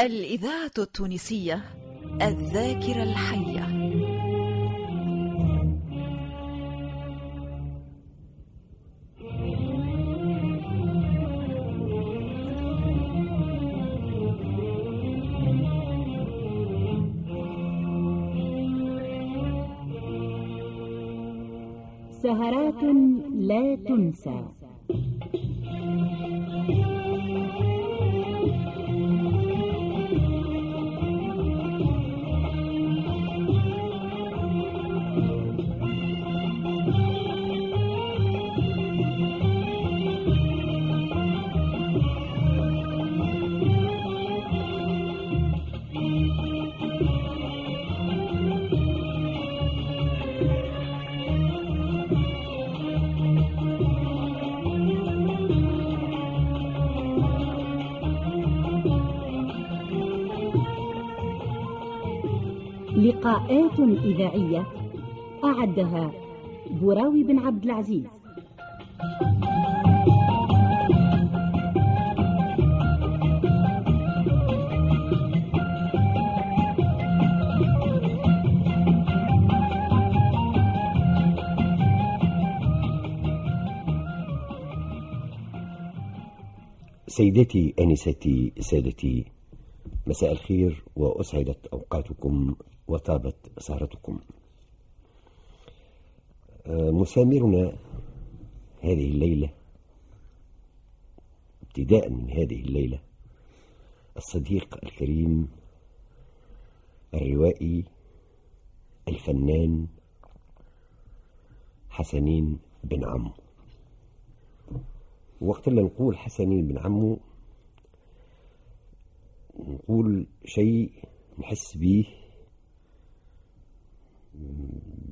الإذاعة التونسية الذاكرة الحية. سهرات لا تنسى. لقاءات إذاعية أعدها براوي بن عبد العزيز. سيدتي أنستي سادتي، مساء الخير وأسعدت أوقاتكم وطابت سهرتكم. مسامرنا هذه الليلة، ابتداء من هذه الليلة، الصديق الكريم الروائي الفنان حسنين بن عمو. وقت اللي نقول حسنين بن عمو نقول شيء نحس به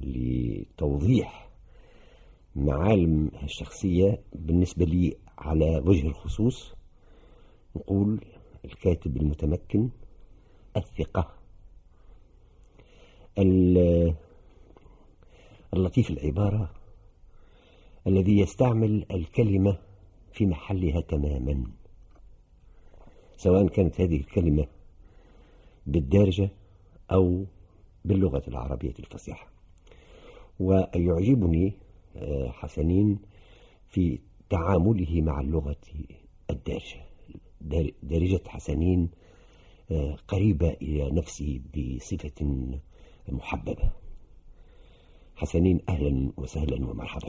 لتوضيح معالم الشخصية. بالنسبة لي على وجه الخصوص نقول الكاتب المتمكن، الثقة، اللطيف العبارة، الذي يستعمل الكلمة في محلها تماما، سواء كانت هذه الكلمة بالدارجة أو باللغة العربية الفصيحة. ويعجبني حسنين في تعامله مع اللغة الدارجة. دارجة حسنين قريبة إلى نفسه بصفة محببة. حسنين أهلا وسهلا ومرحبا.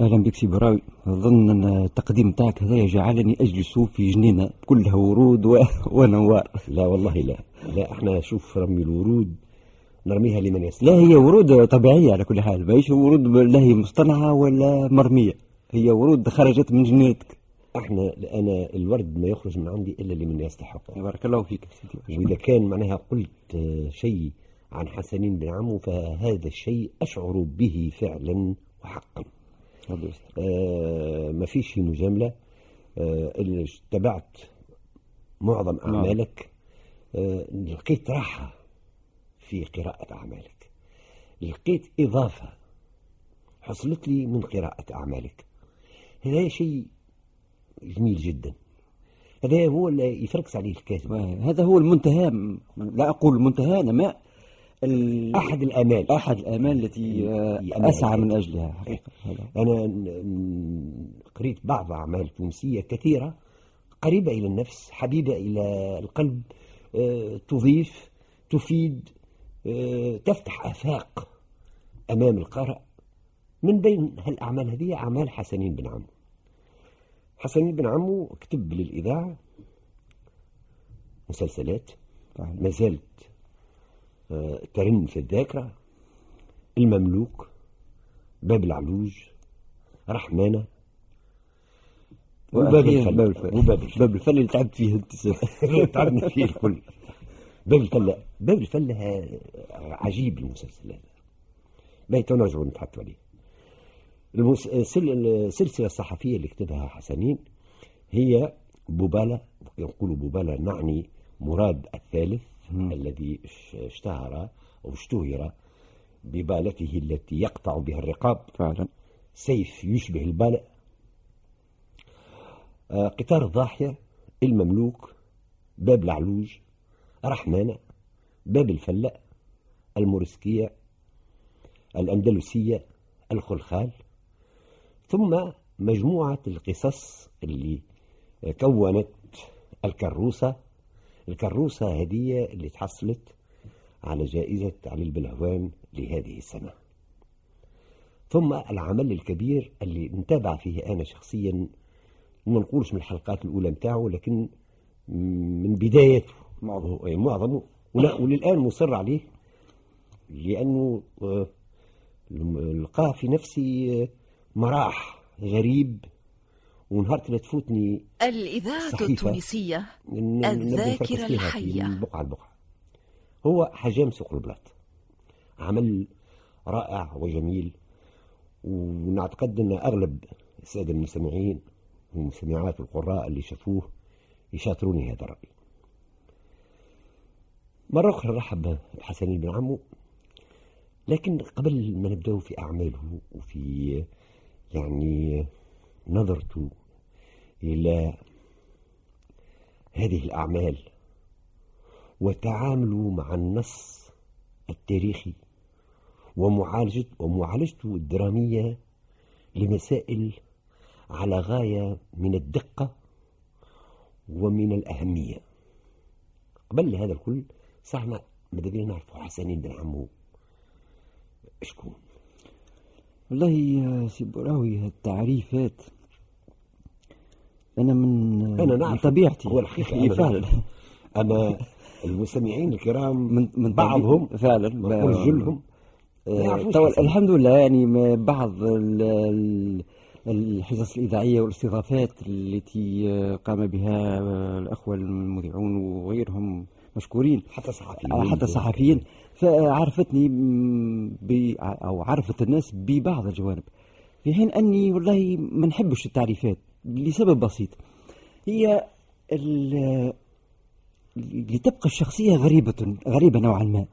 أهلا بك سي براوي. أظن أن التقديم تاعك هذا جعلني أجلس في جنينة كلها ورود ونوار. لا والله لا احنا شوف رمي الورود نرميها لمن يستطيع. لا هي ورود طبيعية على كل حال، ماهيش ورود لا هي مصطنعة ولا مرمية، هي ورود خرجت من جنينتك. احنا انا الورد ما يخرج من عندي الا لمن يستحقه. بارك الله فيك. واذا كان معناها قلت شيء عن حسنين بن عمو فهذا الشيء اشعر به فعلا وحقا. ما فيش مجاملة. تبعت معظم اعمالك، لقيت راحة في قراءة أعمالك، لقيت إضافة حصلت لي من قراءة أعمالك. هذا شيء جميل جدا. هذا هو اللي يفركس عليه الكاتب. هذا هو المنتهى، لا أقول المنتهى، أنا أحد الآمال التي أسعى من أجلها حقيقة. أنا قريت بعض أعمال تونسية كثيرة قريبة إلى النفس، حبيبة إلى القلب، تضيف، تفيد، تفتح آفاق أمام القارئ. من بين هالأعمال هذه أعمال حسنين بن عمو. حسنين بن عمو كتب للإذاعة مسلسلات ما زالت ترن في الذاكرة: المملوك، باب العلوج، رحمانة، وباب الفلة اللي تعبت فيه انت. تعبنا فيه الكل. باب الفلة عجيب المسلسل هذا، بيتو نرجعوا نتحكوا عليه. السلسلة الصحفية اللي كتبها حسنين هي بوبالا. يقولوا بوبالا نعني مراد الثالث الذي اشتهر أو اشتهر ببالته التي يقطع بها الرقاب، فعلا سيف يشبه البالة، قطار الضاحية، المملوك، باب العلوج، رحمانة، باب الفلة، الموريسكية، الأندلسية، الخلخال، ثم مجموعة القصص اللي كونت الكروسة. الكروسة هدية اللي تحصلت على جائزة علي البلهوان لهذه السنة. ثم العمل الكبير اللي نتابع فيه أنا شخصيا، ما نقولش من الحلقات الأولى متاعه، لكن من بدايته معظمه وللآن مصر عليه، لأنه لقى في نفسي مراح غريب. ونهار كده تفوتني الإذاعة التونسية الذاكرة الحية من بقعة البقعة. هو حجام سوق البلاط، عمل رائع وجميل، ونعتقد أن أغلب السادة المستمعين والمستمعات والقراء اللي شافوه يشاطروني هذا الرأي. مرة أخرى رحب بحسنين بن عمو، لكن قبل ما نبدأ في أعماله وفي يعني نظرته إلى هذه الأعمال وتعامله مع النص التاريخي ومعالجته الدرامية لمسائل على غاية من الدقة ومن الأهمية، قبل هذا الكل صحنا مدبين نعرفه حسنين بن عمو شكون. والله يا سي براوي هالتعريفات أنا من طبيعتي هو الحقيقة فعلا، أما المستمعين الكرام من بعضهم فعلا وجلهم الحمد لله يعني بعض الحصص الإذاعية والاستضافات التي قام بها الأخوة المذيعون وغيرهم مشكورين حتى صحفيين فعرفتني أو عرفت الناس ببعض الجوانب، في حين أني والله ما نحبش التعريفات لسبب بسيط، هي اللي تبقى الشخصية غريبة نوعا ما.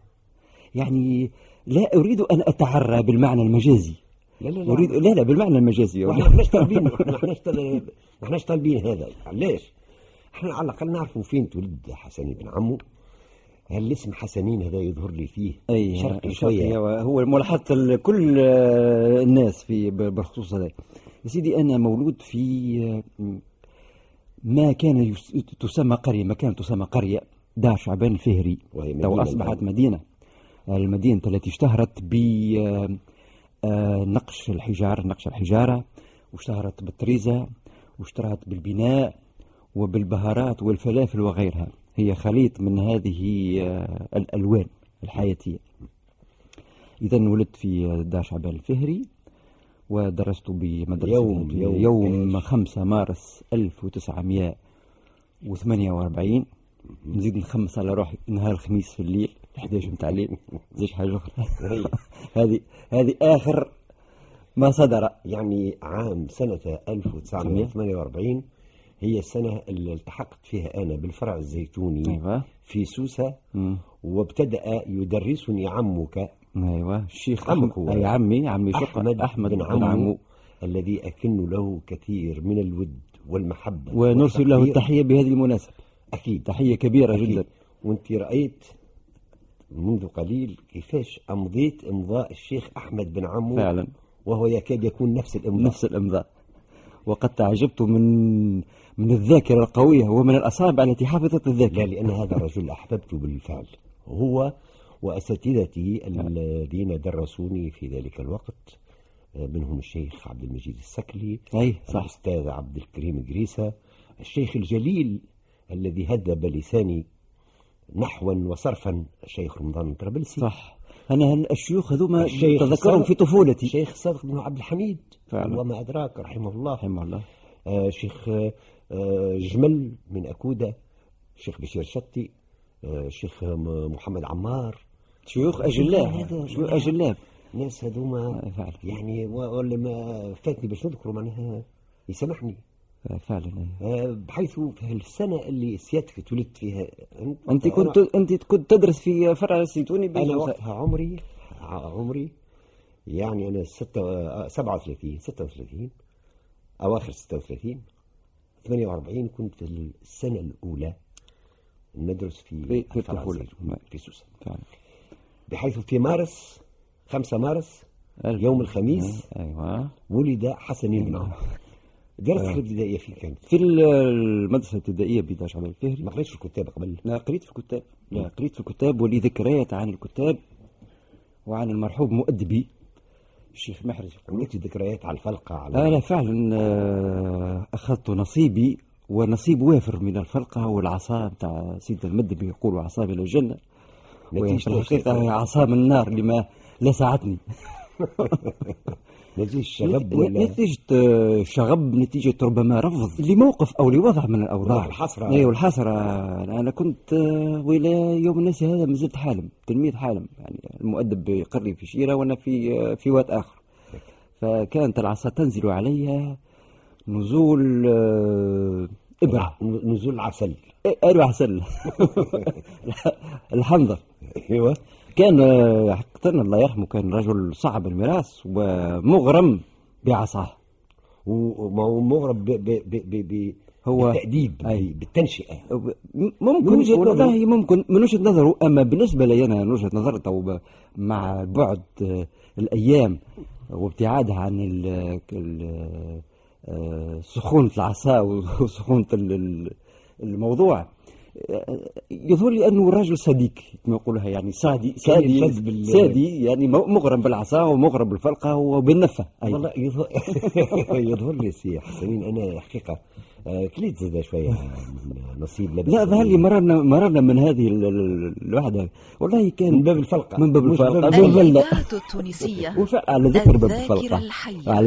يعني لا أريد أن أتعرى بالمعنى المجازي، لا بالمعنى المجازي، ما احناش طالبين هذا. ليش؟ احنا على الأقل نعرفوا فين تولد حسنين بن عمو. هل اسم حسنين هذا يظهر لي فيه شرقي هو ملاحظة كل الناس في بخصوص هذا. يا سيدي أنا مولود في ما كانت تسمى قرية دار شعبان الفهري، وأصبحت المدينة التي اشتهرت بنقش الحجارة، واشتهرت بالطريزة، واشتهرت بالبناء وبالبهارات والفلافل وغيرها. هي خليط من هذه الألوان الحياتية. إذن ولدت في دار شعبان الفهري ودرست بمدرسة يوم 5 مارس 1948. نزيد نخمس على روحي نهار الخميس في الليل 11 متاع الليل، مزيش حاجة أخرى. هذه آخر ما صدر، يعني عام سنة 1948 هي السنة اللي التحقت فيها أنا بالفرع الزيتوني. أيوة. في سوسة. وابتدأ يدرسني عمك. أيوة. الشيخ عمك عمي أحمد بن عمو، الذي أكن له كثير من الود والمحبة، ونرسل له التحية بهذه المناسبة. أكيد تحية كبيرة جدا. وانت رأيت منذ قليل كيفاش أمضيت إمضاء الشيخ أحمد بن عمو فعلا، وهو يكاد يكون نفس الإمضاء. وقد تعجبت من الذاكرة القوية ومن الأصابع التي حفظت الذاكرة. لا، لأن هذا الرجل أحببته بالفعل، هو وأساتذتي الذين درسوني في ذلك الوقت، منهم الشيخ عبد المجيد السكلي، الأستاذ عبد الكريم الجريسة، الشيخ الجليل الذي هذب لساني نحوا وصرفا، الشيخ رمضان الطرابلسي. صح، أنا الشيوخ هذوما تذكرهم في طفولتي. الشيخ صالح بن عبد الحميد فعلا، وما أدراك، رحمه الله. شيخ جمل من أكودة، شيخ بشير شتي، شيخ محمد عمار، شيوخ أجلاب. ناس هذوما يعني، ولا ما فاتني باش نذكره معناها يسامحني فعلا. بحيث في السنة اللي سيادتك تولدت فيها أنت كنت تدرس في فرع الزيتوني. أنا وقتها عمري يعني أنا 36 أواخر 36 48 كنت في السنة الأولى ندرس في الفرع الزيتوني في سوسة، بحيث في مارس 5 مارس يوم الخميس ولد حسنين بن عمو. درست الابتدائية فيه كان في المدرسة الابتدائية بدار شعبان الفهري. ما قريتش في الكتاب قبل؟ لا قريت في الكتاب، لا قريت في الكتاب ولي ذكريات عن الكتاب وعن المرحوب مؤدبي الشيخ محرز. وليت ذكريات على الفلقة على أنا فعلا أخذت نصيبي ونصيب وافر من الفلقة والعصا نتاع سيد المدبي، يقولوا عصا من الجنة نتيجة الحقيقة عصا من النار لما لا ساعدني. نتيجة شغب نتيجة ربما رفض لموقف أو لوضع من الأوضاع، الحسرة. أيوة الحسرة. أنا كنت وإلى يوم الناس هذا مازلت حالم، تلميذ حالم، يعني المؤدب يقري في شيرة وأنا في واد آخر، فكانت العصا تنزل عليها نزول إبرة، نزول عسل، أروع عسل. الحنظر. أيوة كان حقيقة الله يرحمه كان رجل صعب المراس ومغرم بعصاه، ومغرم هو بالتأديب بالتنشئة ممكن والله ممكن من وجهة نظره. أما بالنسبة لي أنا من وجهة نظري مع بعد الأيام وابتعادها عن سخونة العصا وسخونة الموضوع، يظهر لي أنه الرجل صديق كما يقولها، يعني سادي يعني مغرم بالعصا ومغرم بالفلقة وبالنفة. والله يظهر لي سي حسنين أنا حقيقة كليت زاد شوية نصيب. لا ظهر لي مررنا من هذه الوحدة والله، كان من باب الفلقة، من باب الفلقة الذاكرة التونسية على ذكر باب الفلقة على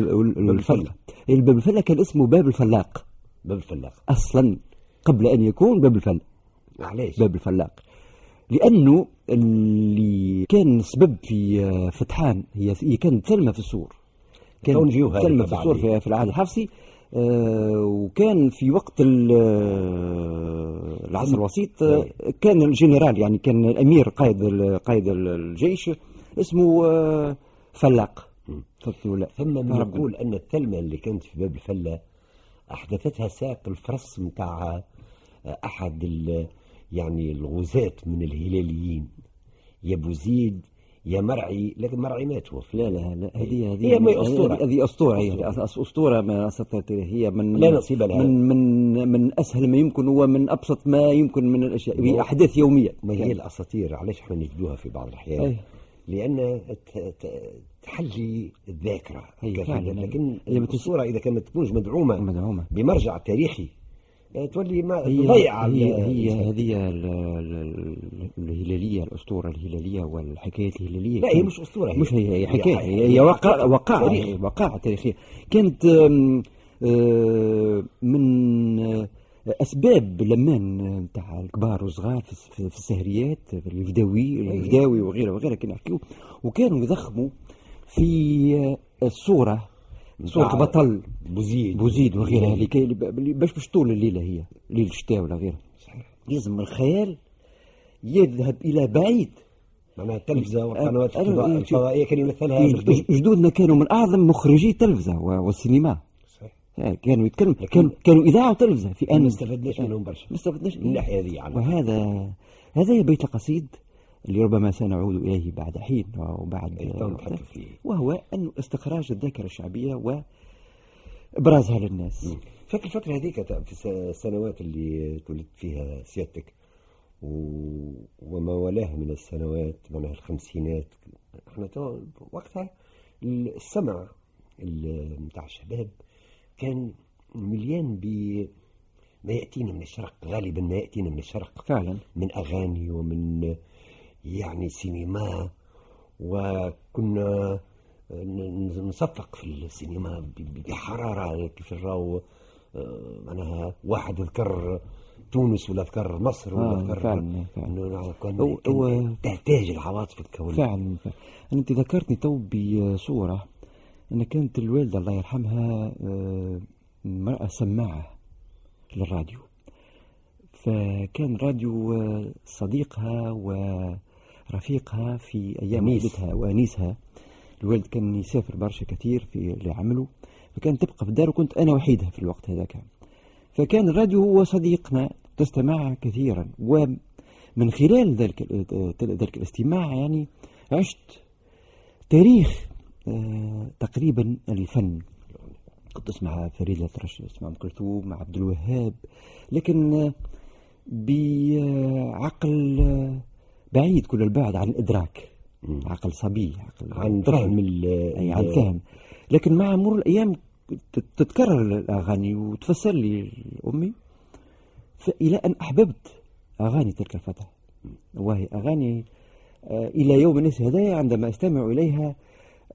الفلة. الباب الفلة كان اسمه باب الفلاق، باب الفلاق أصلا قبل أن يكون باب الفلة. علاش باب الفلاق؟ لأنه اللي كان سبب في فتحان هي كانت تلمة في السور، كان تلمة في السور في العهد الحفصي، وكان في وقت العصر الوسيط كان الجنرال يعني كان الأمير قائد الجيش اسمه فلاق. ثم نقول أن التلمة اللي كانت في باب الفلة أحدثتها ساق الفرس متاع أحد يعني الغزاة من الهلاليين، يا بوزيد يا مرعي، لكن مرعي مات هو. لا هذه أسطورة، أسطورة هي من لا نصيب لها، من أسهل ما يمكن ومن أبسط ما يمكن من الأشياء، هي أحداث يومية. ما هي الأساطير علاش احنا نجدوها في بعض الأحيان؟ لأن تحلي الذاكرة، لكن الصورة إذا كانت تكونش مدعومة بمرجع تاريخي تولي ما تضيع. هي هذه الهلالية، الأسطورة الهلالية والحكاية الهلالية. لا هي مش أسطورة، مش هي حكاية، هي وقع تاريخية. كانت من أسباب لمان نتاع الكبار والصغار في السهريات، في الفداوي وغيره كنا نحكيو، وكانوا يضخموا في صورة بطل بوزيد وغيره لكي باش طول الليلة، هي ليلة الشتاء ولا غيره. لازم الخيال يذهب إلى بعيد، معناها التلفزة والقنوات الفضائية كان يمثلها. جدودنا كانوا من أعظم مخرجي التلفزة والسينما، كانوا يتكلموا، كانوا إذاعة وتلفزة في أن ما استفدناش منهم برشا، ما استفدناش من الناحية هذه يعني. وهذا بيت القصيد اللي ربما سنعود إليه بعد حين وبعد وهو أن استخراج الذاكرة الشعبية وإبرازها للناس. فاكر الفترة هذيك في السنوات اللي تولدت فيها سيادتك وما ولاه من السنوات، معناها الخمسينات، احنا وقتها السمع نتاع الشباب كان مليان بما يأتينا من الشرق، غالبا ما يأتينا من الشرق فعلا، من أغاني ومن يعني سينما، وكنا نصفق في السينما بحرارة كيف نراو. معناها واحد يذكر تونس ولا يذكر مصر ولا يذكر تهتاج العواطف الكونية فعلا. أنت ذكرتني تو بصورة أن كانت الوالدة الله يرحمها مرأة سماعة للراديو، فكان راديو صديقها ورفيقها في أيام ولدتها وأنيسها. الوالد كان يسافر برشا كثير في اللي عمله، فكان تبقى في الدار وكنت أنا وحيدها في الوقت هذاك، فكان الراديو هو صديقنا تستمع كثيرا، ومن خلال ذلك الاستماع يعني عشت تاريخ تقريبا الفن. كنت أسمع فريد الأطرش، أسمع أم كلثوم، عبد الوهاب، لكن بعقل بعيد كل البعد عن الإدراك، عقل صبي، عقل فهم، أي عن فهم. لكن مع مرور الأيام تتكرر الأغاني وتفسر لي أمي، إلى أن أحببت أغاني تلك الفتاة، وهي أغاني إلى يوم الناس هدايا عندما أستمع إليها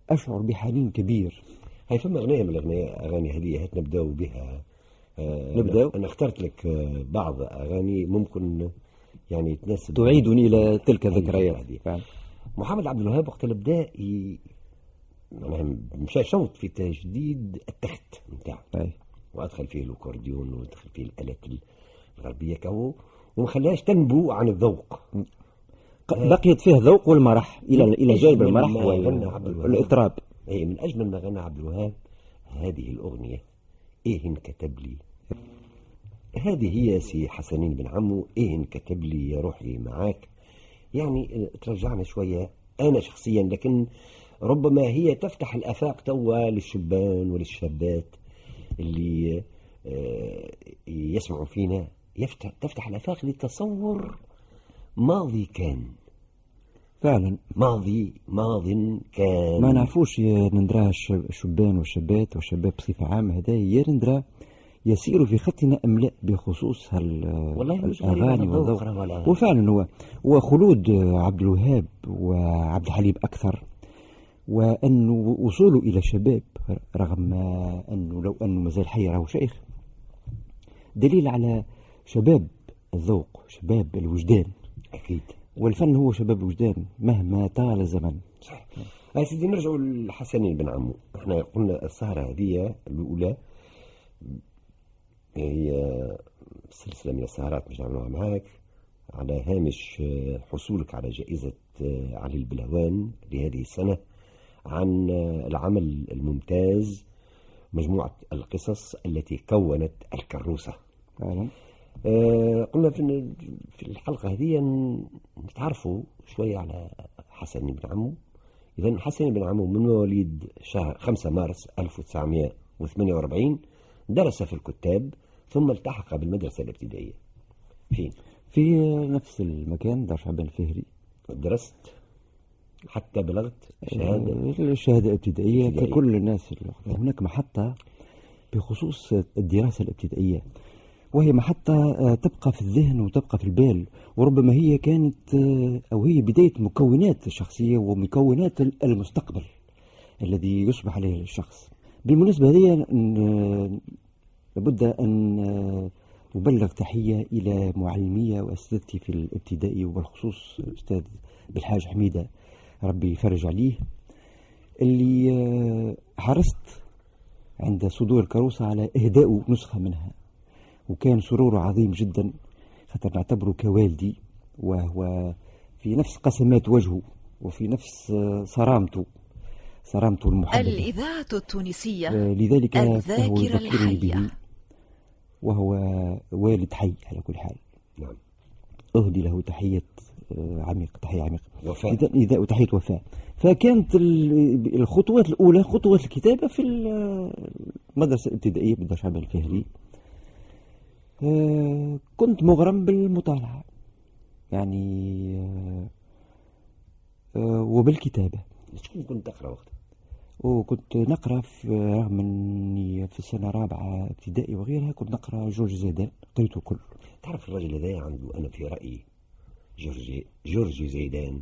أشعر بحنين كبير. هاي فما أغنية من أغاني هدية هات نبدأ بها. أنا اخترت لك بعض أغاني ممكن يعني تناسب، تعيدني إلى تلك الذكريات هذه. محمد عبد الوهاب وقت البداء مشى شوط في تجديد التخت نتاعه، وأدخل فيه الأكورديون وأدخل فيه الآلات الغربية كهو، ومخلاش تنبو عن الذوق، بقيت فيه ذوق والمرح إلى جانب المرح والإطراب. أي من أجمل ما غنى عبد الوهاب هذه الأغنية، إيه انكتب لي، هذه هي سي حسنين بن عمو، إيه انكتب لي يا روحي معاك. يعني ترجعنا شوية أنا شخصيا، لكن ربما هي تفتح الأفاق توا للشبان وللشابات اللي يسمعوا فينا، تفتح الأفاق للتصور ماضي كان فعلا، ماضي كان ما نعرفوش. نندرى الشبان والشابات والشباب بصفة عامة هذا يندرى يسير في خطنا أم لا بخصوص الأغاني والذوق. وفعلا هو خلود عبد الوهاب وعبد الحليم أكثر، وأنه وصوله إلى الشباب رغم أنه لو أنه مازال حي راهو شيخ، دليل على شباب الذوق، شباب الوجدان. أكيد، والفن هو شباب الوجدان مهما طال الزمن. صحيح. يا سيدي نرجعوا لحسنين بن عمو. احنا قلنا السهرة هذه الأولى هي سلسلة من السهرات باش نعملوها معاك على هامش حصولك على جائزة علي البلهوان لهذه السنة عن العمل الممتاز مجموعة القصص التي كونت الكروسة. قلنا في الحلقة هذه نتعرفوا شوية على حسنين بن عمو. إذن حسنين بن عمو من مواليد شهر 5 مارس 1948، درس في الكتاب ثم التحق بالمدرسة الابتدائية في نفس المكان دار شعبان الفهري، درست حتى بلغت الشهادة الابتدائية ككل الناس. هناك محطة بخصوص الدراسة الابتدائية، وهي محطة تبقى في الذهن وتبقى في البال، وربما هي كانت أو هي بداية مكونات الشخصية ومكونات المستقبل الذي يصبح عليه الشخص. بالمناسبة هذه لابد أن أبلغ تحية إلى معلمية وأساتذتي في الابتدائي، وبالخصوص الأستاذ بالحاج حميدة ربي يفرج عليه، اللي حرصت عند صدور الكروسة على إهداء نسخة منها، وكان سروره عظيم جدا خاطر نعتبره كوالدي، وهو في نفس قسمات وجهه وفي نفس صرامته المحددة. الإذاعة التونسية، لذلك فهو يذكرني به، وهو والد حي على كل حال. نعم، أهدي له تحية عميقة وفاء. إذا تحية وفاء. فكانت الخطوات الأولى خطوة الكتابة في المدرسة الابتدائية بدار شعبان الفهري. كنت مغرم بالمطالعة يعني وبالكتابة. شكون كنت تقرأ وقتها؟ وكنت نقرأ رغم أني في السنة الرابعة ابتدائي وغيرها كنت نقرأ جورج زيدان، قريته كله. تعرف الرجل هذا عنده، أنا في رأيي جورج زيدان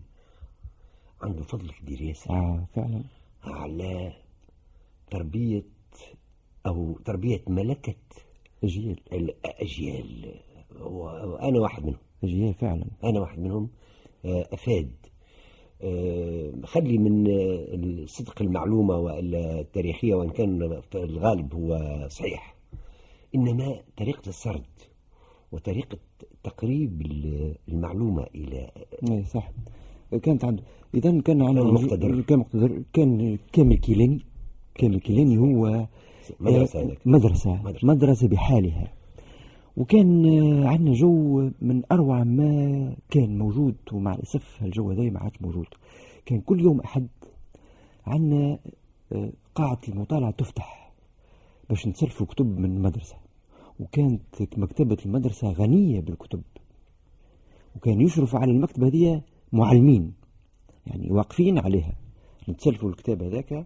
عنده فضل كبير ياسر فعلا على تربية ملكة الأجيال. وأنا واحد منهم، أجيال فعلا أنا واحد منهم. أفاد خلي من صدق المعلومة والتاريخية، وإن كان في الغالب هو صحيح، إنما طريقة السرد وطريقة تقريب المعلومة إلى صح كانت عنده. إذن كان عنده مقتدر، كان كامل كيلاني هو مدرسة بحالها، وكان عندنا جو من أروع ما كان موجود، ومع الأسف الجو هذا ما عادش موجود. كان كل يوم أحد عندنا قاعة المطالعة تفتح باش نسلفوا كتب من المدرسة، وكانت مكتبة المدرسة غنية بالكتب، وكان يشرف على المكتبة هذه معلمين يعني واقفين عليها، نتسلفوا الكتاب هذاك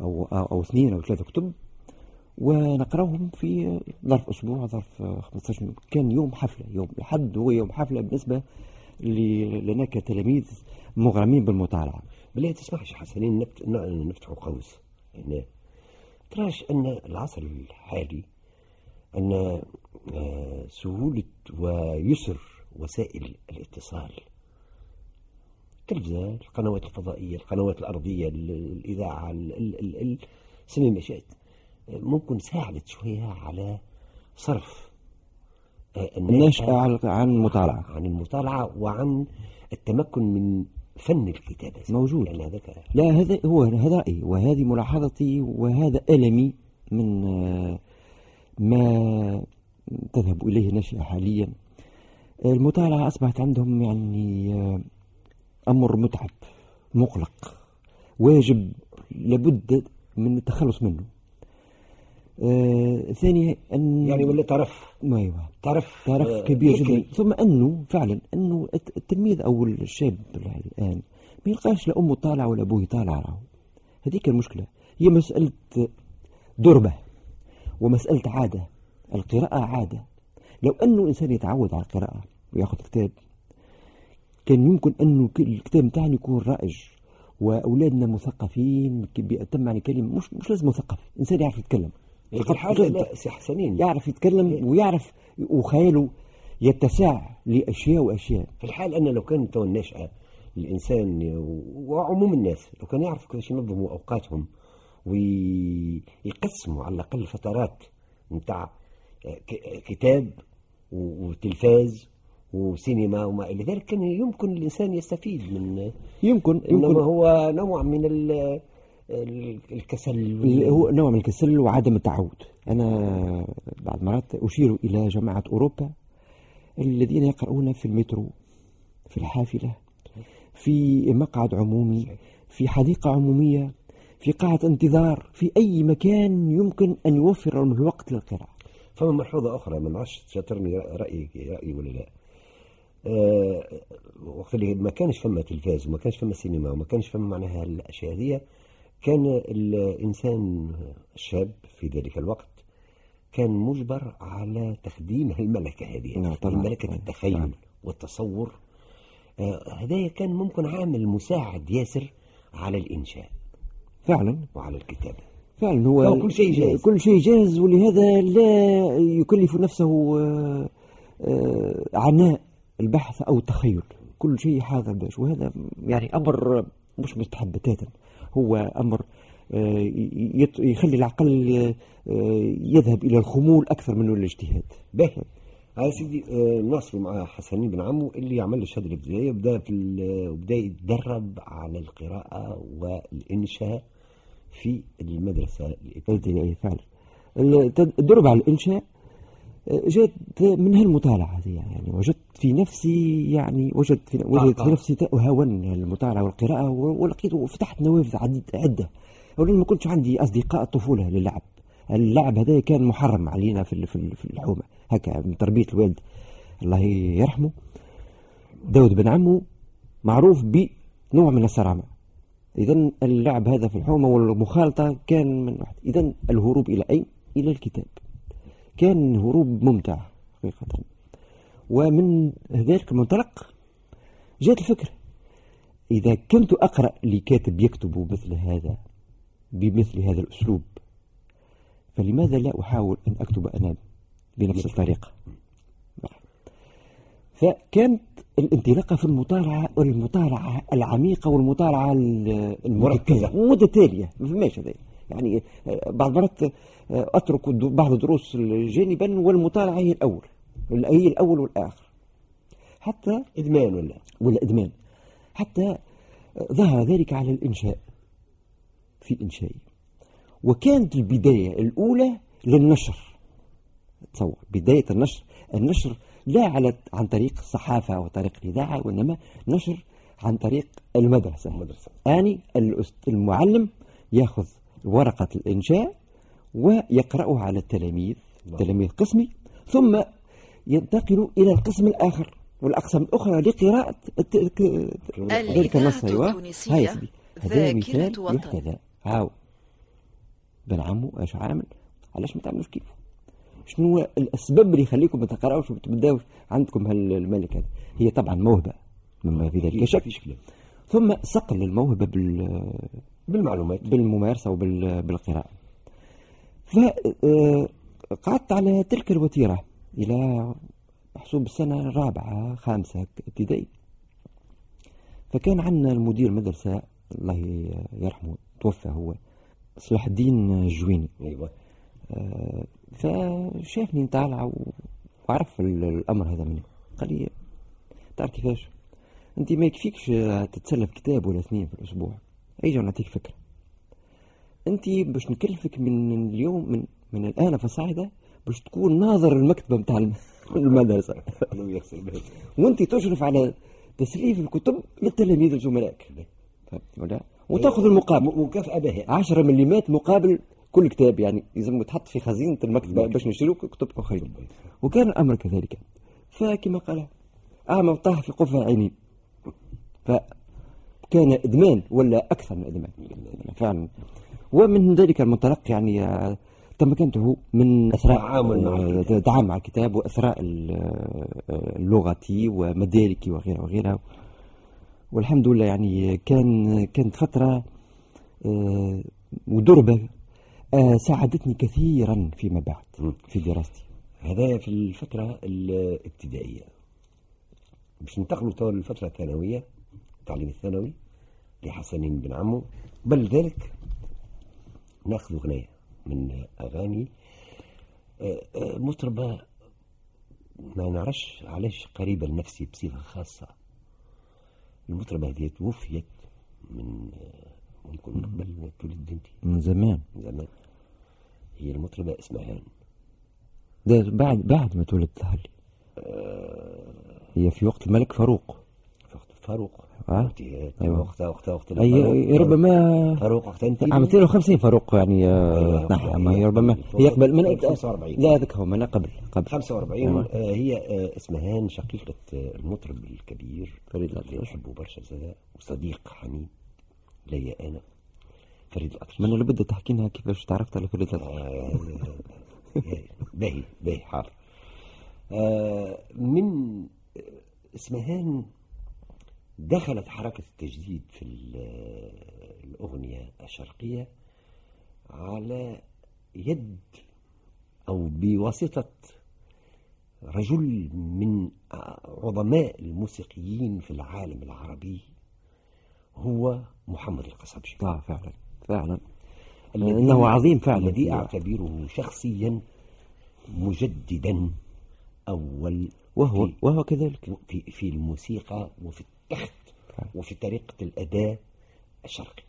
أو اثنين أو ثلاثة كتب ونقراهم في ظرف أسبوع، ظرف 15 يوم. كان يوم حفلة، يوم الحد هو يوم حفلة بالنسبة لنا كتلاميذ مغرمين بالمطالعة. بلا تسمحش حسنين نفتح قوس هنا، تراش أن العصر الحالي أن سهولة ويسر وسائل الاتصال، التلفزة، القنوات الفضائية، القنوات الأرضية، الإذاعة، سمي ما شئت، ممكن ساعدت شوية على صرف النشأة عن المطالعة، وعن التمكن من فن الكتابة موجود. يعني هذاك لا، هذا هو رأيي وهذه ملاحظتي وهذا ألمي من ما تذهب إليه النشأة حاليا. المطالعة أصبحت عندهم يعني أمر متعب مقلق، واجب لابد من التخلص منه. ثانيا أن يعني ولا ترف كبير جدا. ثم أنه فعلا أنه التلميذ أو الشاب الآن ما يلقاش لا أمه طالع ولا أبوه طالع راه. هذيك المشكلة، هي مسألة دربة ومسألة عادة. القراءة عادة، لو أنه الإنسان يتعود على القراءة ويأخذ كتاب كان يمكن أنه الكتاب متاعنا يكون رائج وأولادنا مثقفين بأتم عن كلمة. مش لازم مثقف، إنسان يعرف يتكلم يعرف يتكلم ويعرف وخياله يتسع لأشياء وأشياء. في الحال أن لو كانت النشأة الإنسان وعموم الناس لو كان يعرف كيفاش ينظموا أوقاتهم ويقسموا على الأقل فترات متاع كتاب وتلفاز وسينما وما إلى ذلك، كان يمكن الإنسان يستفيد من إنما هو نوع من الكسل، هو نوع من الكسل وعدم التعود. أنا بعض مرات أشير إلى جماعة أوروبا الذين يقرؤون في المترو، في الحافلة، في مقعد عمومي، في حديقة عمومية، في قاعة انتظار، في أي مكان يمكن أن يوفر لهم الوقت للقراءة. فما ملحوظة أخرى ما نعرفش تشاطرني رأيي ولا لا، وقت اللي ما كانش فما تلفاز وما كانش فما سينما وما كانش فما معناها الأشياء هذه، كان الإنسان الشاب في ذلك الوقت كان مجبر على تخديم الملكة هذه، ملكة التخيل والتصور. هذا كان ممكن عامل مساعد ياسر على الإنشاء فعلا وعلى الكتابة فعلا. هو كل شيء جاهز، ولهذا لا يكلف نفسه عناء البحث أو التخيل، كل شيء حاضر باش. وهذا يعني أمر مش مستحب تاتا، هو أمر يخلي العقل يذهب إلى الخمول أكثر منه الاجتهاد. باهي يا سيدي، نواصل مع حسنين بن عمو اللي عمل الشهادة الابتدائية وبدأ يتدرب على القراءة والإنشاء في المدرسة الابتدائية. فعلا التدرب على الإنشاء جاءت من هالمطالعة هذه، يعني وجدت في نفسي تأهوا المطالعة والقراءة، ولقيت وفتحت نوافذ عدة. أولا ما كنتش عندي أصدقاء طفولة للعب، اللعب هذا كان محرم علينا في الحومة هكا من تربية الوالد الله يرحمه داود بن عمو، معروف بنوع من الصرامة. إذن اللعب هذا في الحومة والمخالطة كان من واحد. إذن الهروب إلى أين؟ إلى الكتاب. كان هروب ممتع حقيقة، ومن ذلك المنطلق جاءت الفكرة، إذا كنت أقرأ لكاتب يكتب بمثل هذا الأسلوب، فلماذا لا أحاول أن أكتب أنا بنفس الطريقة؟ فكانت الانطلاقة في المطالعة، والمطالعة العميقة والمطالعة المركزة متتالية. ماشي هذا يعني بعض مرات أترك بعض الدروس جانبا والمطالعة هي الأول والآخر، حتى إدمان ولا إدمان، حتى ظهر ذلك على الإنشاء في إنشائي. وكانت البداية الأولى للنشر، تصور بداية النشر النشر لا عن طريق صحافة أو طريق إذاعة، وإنما نشر عن طريق المدرسة. آني المعلم يأخذ ورقة الإنشاء ويقرأها على التلاميذ، تلاميذ قسمي، ثم ينتقل إلى القسم الآخر والأقسام الأخرى لقراءة ذلك النص. هذا مثال يحتذى. هاو بن عمو ايش عامل؟ علاش ما تعملوش كيفه؟ شنو الأسباب اللي يخليكم ما تقراوش وما تبداوش عندكم هالملكة؟ هي طبعا موهبة مما في ذلك شك، ثم صقل الموهبة بالمعلومات بالممارسة وبالقراءة. فقعدت على تلك الوتيرة إلى محسوب السنة الرابعة خامسة ابتدائي. فكان عندنا المدير مدرسة الله يرحمه توفى هو، صلاح الدين جويني. أيوة. فشافني نطالع وعرف الأمر هذا مني، قال لي تعرف كيفاش؟ أنت ما يكفيكش تتسلف كتاب ولا اثنين في الأسبوع، أيجا نعطيك فكرة. أنت باش نكلفك من اليوم من الآن فصاعدة باش تكون ناظر المكتبة متاع المدرسة وأنت تشرف على تسليف الكتب للتلاميذ الزملائك وتأخذ المقابل مكافأة به 10 مليمات مقابل كل كتاب، يعني لازم تحط في خزينة المكتبة باش نشريو كتبكم خير. وكان الأمر كذلك. فكما قال أعمى وطاح في قفا عيني، فكان إدمان ولا أكثر من إدمان فعلا. ومن ذلك المنطلق يعني تمكنته من تعامل مع الكتاب وأثراء اللغتي ومداركي وغيره وغيره، والحمد لله. يعني كانت فترة ودربة ساعدتني كثيرا فيما بعد في دراستي. هذا في الفترة الابتدائية. باش ننتقلوا توا للفترة الثانوية، التعليم الثانوي لحسنين بن عمو. بل ذلك ناخذ أغنية من أغاني مطربة ما نعرفش علاش قريبة لنفسي بصفة خاصة. المطربة هذه توفيت من ممكن قبل تولد انت، من زمان. هي المطربة اسمهان، ده بعد ما تولد تهلي. هي في وقت الملك فاروق ايوه وقت اي ربما فاروق وقت انت 250 فاروق يعني نعم ربما يقبل من 45. لا ذكره من قبل 45. هي اسمهان شقيقة المطرب الكبير فريد الأطرش، نحبه برشا زاد وصديق حميد ليا انا فريد الأطرش. من اللي بدها تحكي لنا كيفاش تعرفت على فريد الأطرش؟ باهي حاضر. من اسمهان دخلت حركة التجديد في الأغنية الشرقية على يد أو بواسطة رجل من عظماء الموسيقيين في العالم العربي، هو محمد القصبجي. فعلا إنه عظيم فعلا، الذي أعتبره شخصيا مجددا أول، وهو كذلك في الموسيقى وفي تحت وفي طريقة الأداء الشرقي.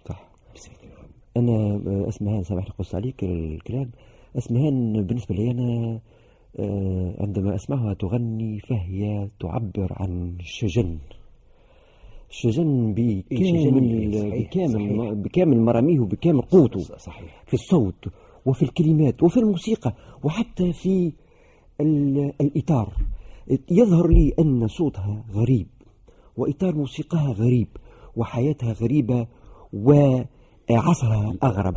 أنا اسمهان سامحني قص عليك الكلام. اسمهان بالنسبة لي أنا عندما أسمعها تغني فهي تعبر عن الشجن بكامل مراميه وبكامل قوته، صحيح. في الصوت وفي الكلمات وفي الموسيقى وحتى في الإطار. يظهر لي أن صوتها غريب وإطار موسيقاها غريب وحياتها غريبة وعصرها أغرب.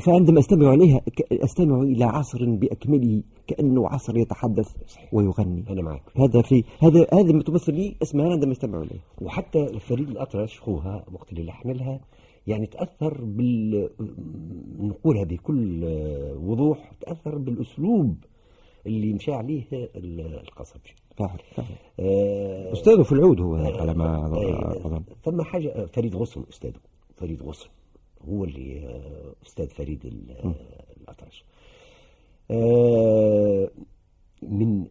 فعندما أستمع إليها أستمع إلى عصر بأكمله كأنه عصر يتحدث ويغني. أنا معك. هذا ما تمثل لي اسمها عندما أستمع إليها. وحتى فريد الأطرش خوها وقت اللي لحنلها يعني تأثر نقولها بكل وضوح، تأثر بالأسلوب اللي مشى عليه القصبجي. أستاذه في العود هو على ما أظن. ثم حاجة فريد غصن هو اللي أستاذ فريد الأطرش. من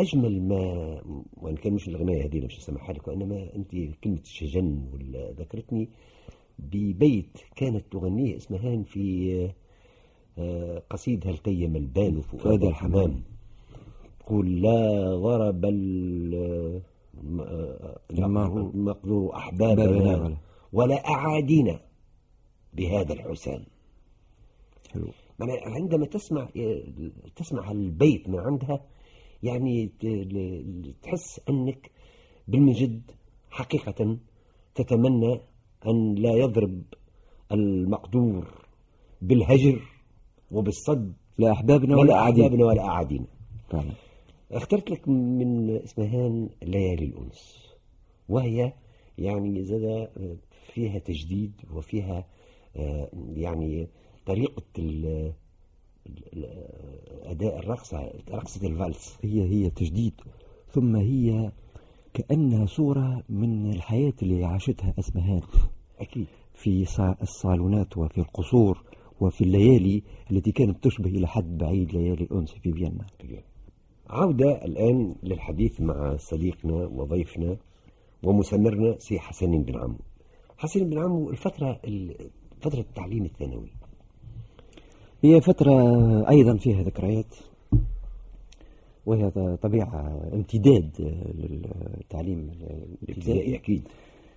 أجمل ما، وإن كان مش الأغنية هذه مش سامحها لك، وإنما أنت كلمة الشجن ذكرتني ببيت كانت تغنيه اسمهان في قصيدة هل قيم البان فؤاد الحمام. تقول لا ضرب المقدور أحبابنا ولا أعادينا بهذا الحسام. عندما تسمع البيت من عندها يعني تحس أنك بالمجد حقيقة تتمنى أن لا يضرب المقدور بالهجر وبالصد لا أحبابنا ولا أعادينا. اخترت لك من اسمهان ليالي الأنس، وهي يعني زاد فيها تجديد وفيها يعني طريقة أداء الرقصة، رقصة الفالس، هي تجديد، ثم هي كأنها صورة من الحياة اللي عاشتها اسمهان أكيد في الصالونات وفي القصور وفي الليالي التي كانت تشبه إلى حد بعيد ليالي الأنس في فيينا. عودة الآن للحديث مع صديقنا وضيفنا ومسمرنا سي حسنين بن عمو. حسنين بن عمو، فترة التعليم الثانوي هي فترة أيضا فيها ذكريات، وهي طبيعة امتداد للتعليم الابتدائي أكيد،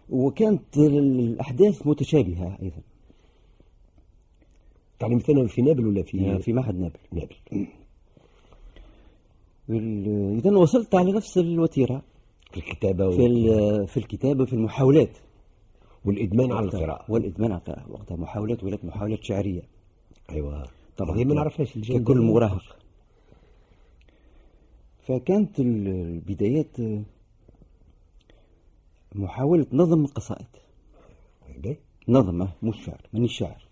وكانت الأحداث متشابهة أيضا. التعليم الثانوي في نابل ولا في معهد نابل. إذن وصلت على نفس الوتيرة في الكتابة في الكتابة، في المحاولات والإدمان على القراءة وقتها محاولات، ولات محاولات شعرية. أيوة طبعا ما نعرفهاش ككل مراهق. فكانت البدايات محاولة نظم قصائد، نظمة مش شعر، مانيش شاعر.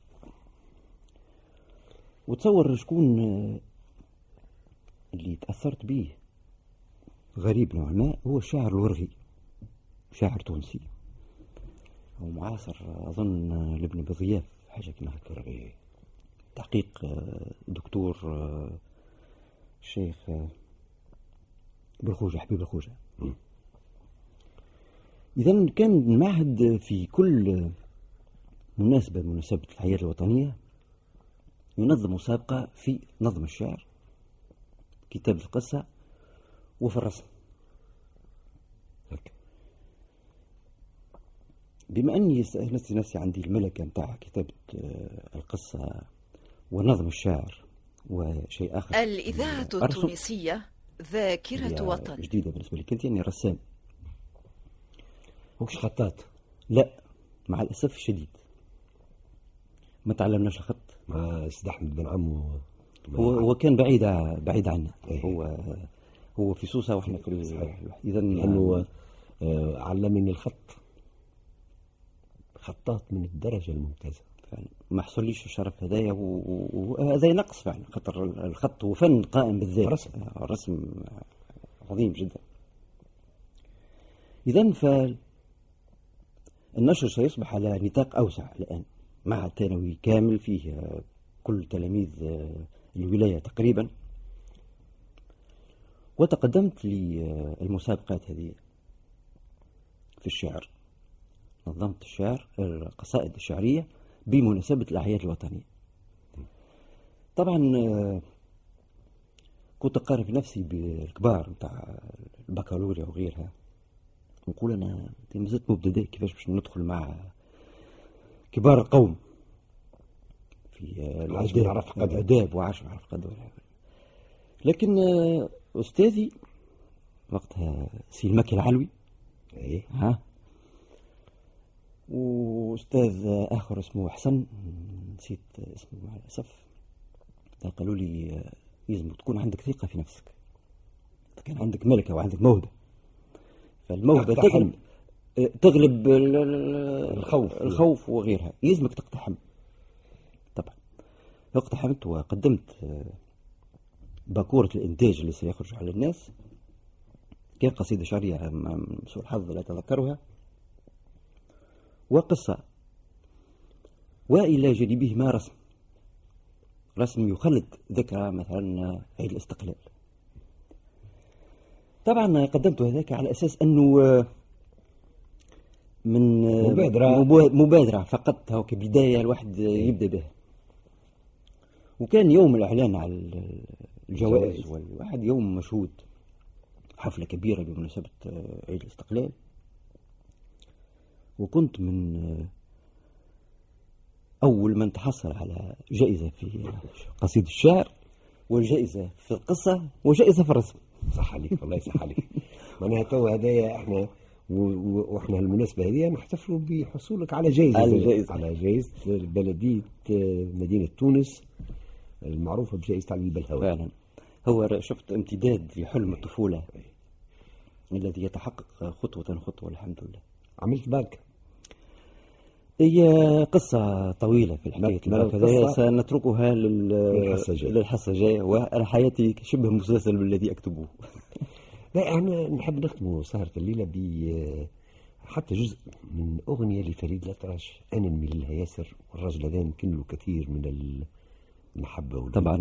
وتصور شكون اللي تأثرت به غريب نوعا ما، هو الشاعر الورغي، شاعر تونسي ومعاصر أظن لابن بضياف حاجة كما هكا، تحقيق دكتور الشيخ بلخوجة، حبيب بلخوجة. إذن كان المعهد في كل مناسبة الحياة الوطنية ينظم مسابقة في نظم الشعر، كتاب القصة، وفي الرسم. بما أني سألت نفسي عندي الملكة متاع كتابة القصة ونظم الشعر وشيء آخر، الإذاعة التونسية ذاكرة وطن، جديدة بالنسبة لي، كنت يعني رسام وكش خطاط. لا مع الأسف الشديد ما تعلمناش الخط مع سيد أحمد بن عمو، وكان بعيد عنا. هو في سوسة وإحنا في إذن لأنه علمني الخط، خطاط من الدرجة الممتازة. ما حصليش الشرف هدايا، وهذا نقص فعلا، خطر الخط هو فن قائم بالذات، الرسم عظيم جدا. إذن فالنشر سيصبح على نطاق أوسع الآن، مع الثانوي كامل فيه كل تلاميذ الولاية تقريبا. وتقدمت للمسابقات هذه في الشعر، نظمت الشعر، القصائد الشعرية بمناسبة الأعياد الوطنية. طبعا كنت أقارب نفسي بالكبار متاع البكالوريا وغيرها، ونقول أنا مازلت مبتدئ، كيفاش باش ندخل مع كبار القوم في الآداب وعاش نعرف قدر. لكن أستاذي وقتها سيل مكة العلوي، ها، وأستاذ آخر اسمه حسن، نسيت اسمه مع الأسف، قالوا لي لازم تكون عندك ثقة في نفسك، كان عندك ملكة وعندك موهبة، فالموهبة تغلب الخوف وغيرها، لازمك تقتحم. طبعا اقتحمت وقدمت باكورة الإنتاج اللي سيخرج على الناس، كان قصيدة شعرية من سوء الحظ لا أتذكرها، وقصة، وإلى جانبهما رسم يخلد ذكرى مثلا عيد الاستقلال. طبعا قدمت هذاك على أساس أنه من مبادرة فقط، هو كبداية الواحد يبدأ بها. وكان يوم الإعلان على الجوائز والواحد يوم مشهود، حفلة كبيرة بمناسبة عيد الاستقلال، وكنت من أول من تحصل على جائزة في قصيدة الشعر وجائزة في القصة وجائزة في الرسم. صح عليك والله، صح عليك. معناها تو هدايا احنا واحنا المناسبة هذه نحتفلوا بحصولك على جائزة، على جائزة بلدية مدينة تونس المعروفة بجائزة علي البلهوان. فعلا هو شفت امتداد لحلم الطفولة الذي يتحقق خطوة خطوة الحمد لله. عملت بالك هي قصة طويلة في الحكاية المركزية، سنتركها للحصة الجاية وحياتي شبه مسلسل بالذي أكتبه. لا أنا نحب نختم سهرة الليلة حتى جزء من أغنية لفريد الأطرش، أنا نميل لها ياسر، والرجل هذا يمكن له كثير من المحبة. طبعا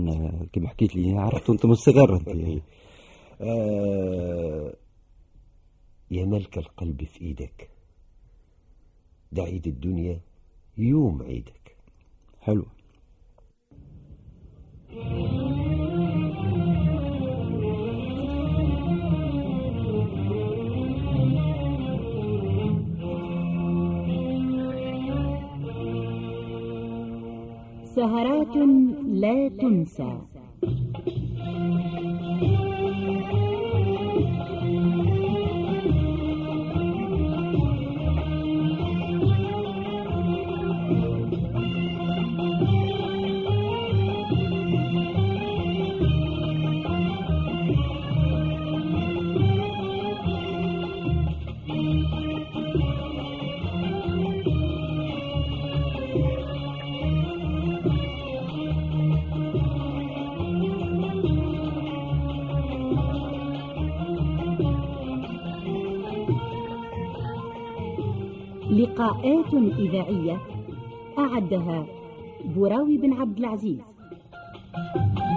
كما حكيت لي عرفت أنت مستغرة يعني. يا ملك القلب في إيدك، ده عيد الدنيا يوم عيدك. حلو. سهرات لا تنسى. لقاءات إذاعية أعدها براوي بن عبد العزيز.